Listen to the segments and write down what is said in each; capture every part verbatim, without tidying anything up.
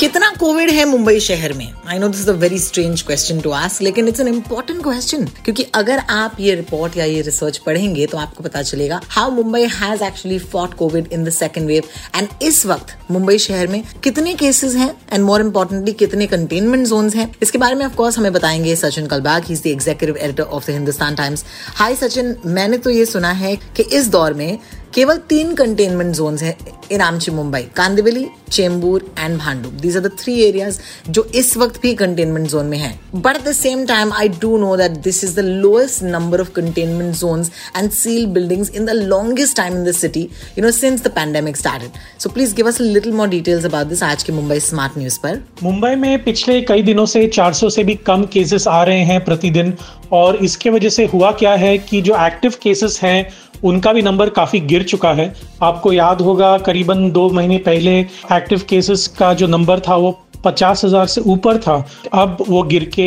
कितना कोविड है मुंबई शहर में? I know this is a very strange question to ask, लेकिन it's an important question क्योंकि अगर आप ये रिपोर्ट या ये रिसर्च पढ़ेंगे तो आपको पता चलेगा how Mumbai has actually fought COVID in the second wave and इस वक्त मुंबई शहर में कितने केसेस हैं and more importantly कितने कंटेनमेंट जोन्स हैं, इसके बारे में of course हमें बताएंगे Sachin Kalbag. He's the executive editor of the Hindustan Times. Hi Sachin, मैंने तो ये सुना है कि इस दौर में केवल तीन कंटेनमेंट जोन्स हैं इन आमची Mumbai, Kandivali, Chembur and Bhandup. These are the three areas जो इस वक्त भी कंटेनमेंट जोन में हैं. But at the same time I do know that this is the lowest number of containment zones and seal buildings in the longest time in the city, you know, since the pandemic started. So please give us a little more details about this आज के Mumbai smart news पर. मुंबई में पिछले कई दिनों से चार सौ से भी कम केसेस आ रहे हैं प्रतिदिन, और इसके वजह से हुआ क्या है कि जो एक्टिव केसेस हैं उनका भी नंबर काफ़ी गिर चुका है. आपको याद होगा करीबन दो महीने पहले एक्टिव केसेस का जो नंबर था वो पचास हज़ार से ऊपर था, अब वो गिर के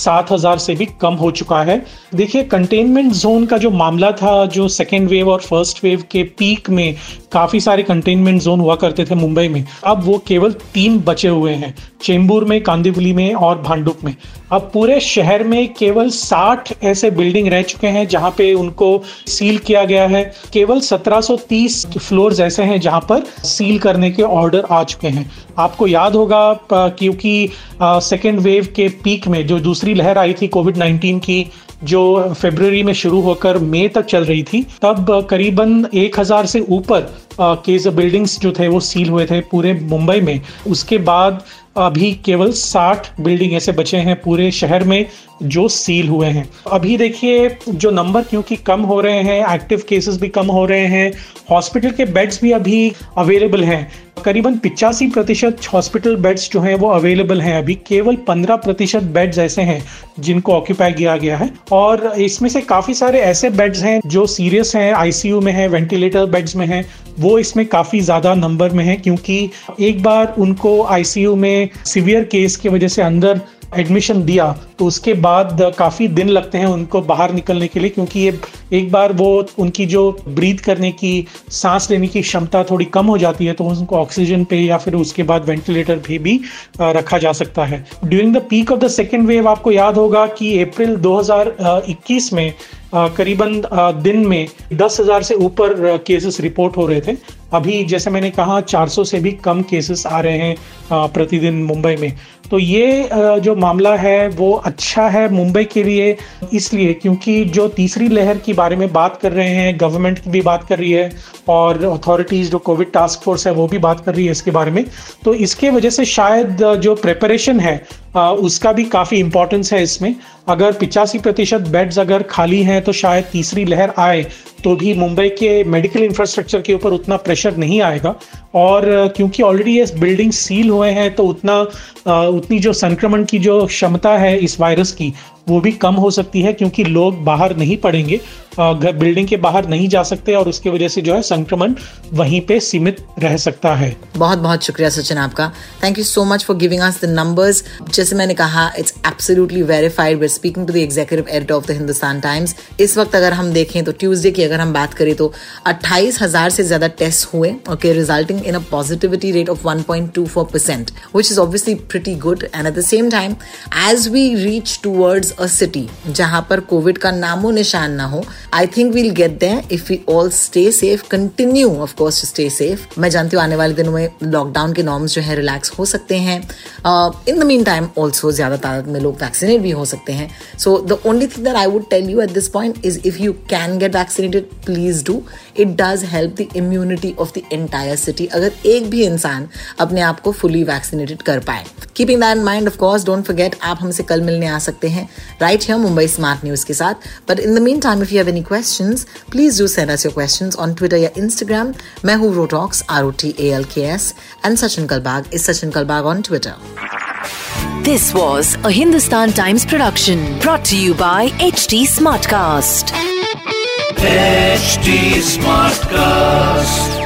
सात हज़ार से भी कम हो चुका है. देखिए, कंटेनमेंट जोन का जो मामला था, जो सेकेंड वेव और फर्स्ट वेव के पीक में काफ़ी सारे कंटेनमेंट जोन हुआ करते थे मुंबई में, अब वो केवल तीन बचे हुए हैं, चेंबूर में, कांदिवली में और भांडुप में. अब पूरे शहर में केवल साठ ऐसे बिल्डिंग रह चुके हैं जहाँ पे उनको सील किया गया है. केवल सत्रह सौ तीस फ्लोर्स ऐसे हैं जहाँ पर सील करने के ऑर्डर आ चुके हैं. आपको याद होगा क्योंकि सेकेंड वेव के पीक में जो दूसरी लहर आई थी कोविड-नाइनटीन की, जो फरवरी में शुरू होकर मई तक चल रही थी, तब करीबन एक हज़ार से ऊपर केस बिल्डिंग्स जो थे वो सील हुए थे पूरे मुंबई में. उसके बाद अभी केवल साठ बिल्डिंग ऐसे बचे हैं पूरे शहर में जो सील हुए हैं. अभी देखिए जो नंबर क्योंकि कम हो रहे हैं, एक्टिव केसेस भी कम हो रहे हैं, हॉस्पिटल के बेड्स भी अभी अवेलेबल हैं. करीबन पिचासी प्रतिशत हॉस्पिटल बेड्स जो हैं वो अवेलेबल हैं. अभी केवल पंद्रह प्रतिशत बेड्स ऐसे हैं जिनको ऑक्यूपाई किया गया है, और इसमें से काफ़ी सारे ऐसे बेड्स हैं जो सीरियस हैं, आईसीयू में हैं, वेंटिलेटर बेड्स में हैं, वो इसमें काफ़ी ज़्यादा नंबर में हैं क्योंकि एक बार उनको आईसीयू में सीवियर केस की वजह से अंदर एडमिशन दिया तो उसके बाद काफ़ी दिन लगते हैं उनको बाहर निकलने के लिए, क्योंकि ये एक बार वो उनकी जो ब्रीथ करने की, सांस लेने की क्षमता थोड़ी कम हो जाती है तो उनको ऑक्सीजन पे या फिर उसके बाद वेंटिलेटर पे भी रखा जा सकता है. During the peak of the second wave आपको याद होगा कि अप्रैल दो हज़ार इक्कीस में करीबन दिन में दस हज़ार से ऊपर केसेस रिपोर्ट हो रहे थे. अभी जैसे मैंने कहा चार सौ से भी कम केसेस आ रहे हैं प्रतिदिन मुंबई में. तो ये जो मामला है वो अच्छा है मुंबई के लिए, इसलिए क्योंकि जो तीसरी लहर के बारे में बात कर रहे हैं, गवर्नमेंट की भी बात कर रही है और अथॉरिटीज़ जो कोविड टास्क फोर्स है वो भी बात कर रही है इसके बारे में, तो इसके वजह से शायद जो प्रिपरेशन है उसका भी काफ़ी इम्पोर्टेंस है इसमें. अगर पिचासी प्रतिशत बेड्स अगर खाली हैं तो शायद तीसरी लहर आए तो भी मुंबई के मेडिकल इंफ्रास्ट्रक्चर के ऊपर उतना प्रेशर नहीं आएगा, और क्योंकि ऑलरेडी ये बिल्डिंग सील हुए हैं तो उतना उतनी जो संक्रमण की जो क्षमता है इस वायरस की वो भी कम हो सकती है क्योंकि लोग बाहर नहीं पड़ेंगे, घर बिल्डिंग के बाहर नहीं जा सकते, और उसके वजह से जो है संक्रमण वहीं पे सीमित रह सकता है. बहुत बहुत शुक्रिया सचिन आपका. Thank you so much for giving us the numbers. जैसे मैंने कहा it's absolutely verified. We are speaking to the executive editor of the Hindustan times. इस वक्त अगर हम देखें तो ट्यूसडे की अगर हम बात करें तो अट्ठाईस हजार से ज्यादा टेस्ट हुए, okay, resulting in a positivity rate of one point two four percent, which is obviously pretty good. And at the same time as we reach towards a city जहां पर कोविड का नामो निशान ना हो, I think we'll get there if we all stay safe, continue of course to stay safe. मैं जानती हूँ आने वाले दिनों में लॉकडाउन के नॉर्म्स जो है रिलैक्स हो सकते हैं. In the mean time also ज़्यादा तादाद में लोग वैक्सीनेट भी हो सकते हैं. So the only thing that I would tell you at this point is if you can get vaccinated please do. It does help the immunity of the entire city अगर एक भी इंसान अपने आप को फुली वैक्सीनेटेड कर पाए. Keeping that in mind of course don't forget आप हमसे कल मिलने आ सकते हैं right here Mumbai smart news के साथ. But in the mean time if you have any questions, please do send us your questions on Twitter or Instagram. मैं हूँ Rotox, R O T A L K S, and Sachin Kalbagh is Sachin Kalbagh on Twitter. This was a Hindustan Times production brought to you by H T Smartcast. H T Smartcast.